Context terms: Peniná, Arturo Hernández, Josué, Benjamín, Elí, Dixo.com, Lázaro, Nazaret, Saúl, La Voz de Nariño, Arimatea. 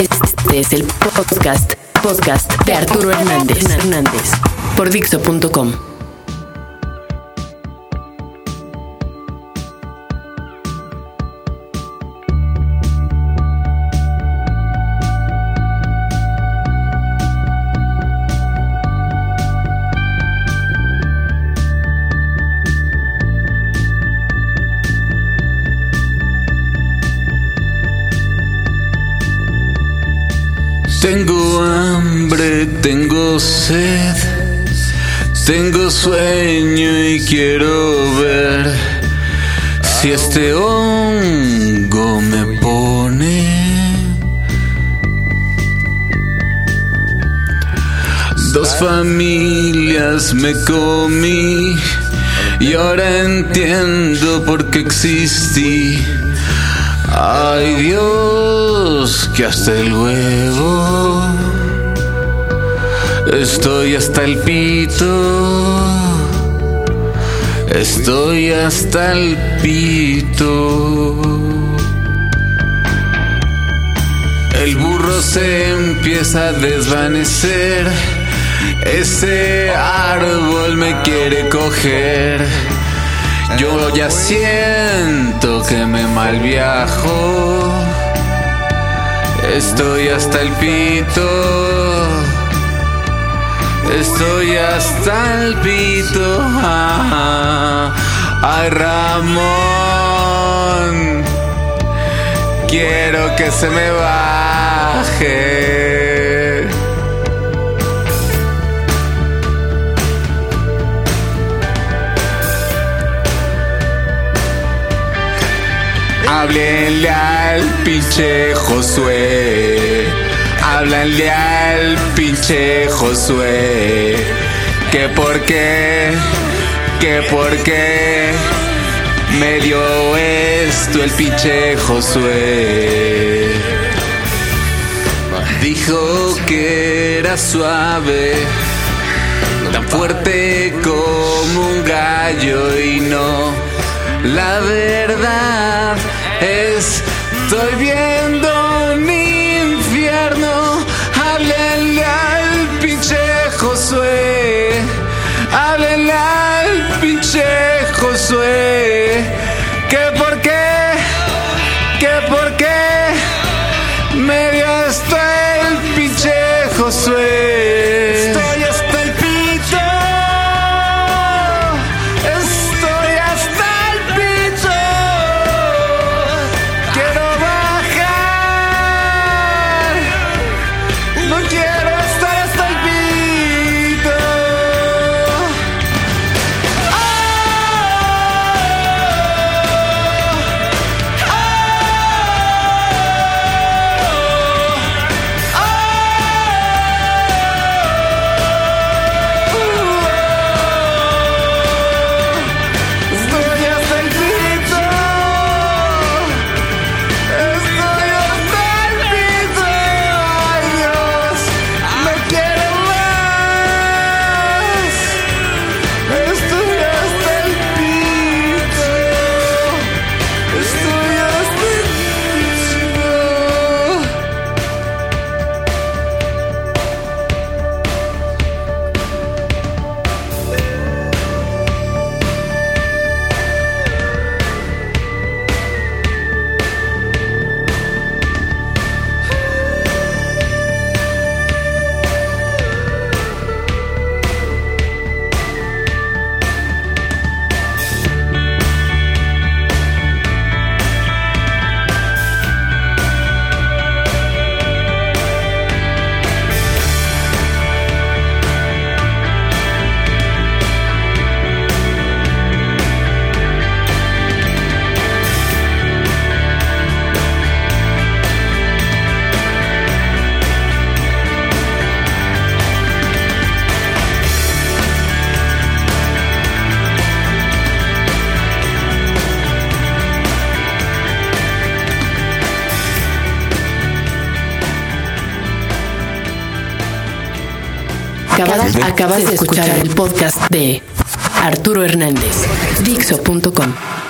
Este es el podcast de Arturo Hernández por Dixo.com. Tengo hambre, tengo sed, tengo sueño y quiero ver si este hongo me pone. Dos familias me comí y ahora entiendo por qué existí. Ay Dios, que hasta el huevo estoy, hasta el pito estoy, hasta el pito. El burro se empieza a desvanecer, ese árbol me quiere coger. Yo ya siento que me malviajo, estoy hasta el pito, estoy hasta el pito. Ay Ramón, quiero que se me baje. Háblenle al pinche Josué, háblenle al pinche Josué, que por qué me dio esto el pinche Josué. Dijo que era suave, tan fuerte como un gallo y no, la verdad estoy viendo un infierno. Háblenle al pinche Josué, háblenle al pinche Josué, que por qué me dio esto el pinche Josué. Estoy hasta el pito, estoy hasta el pito. Acabas de escuchar el podcast de Arturo Hernández, Dixo.com.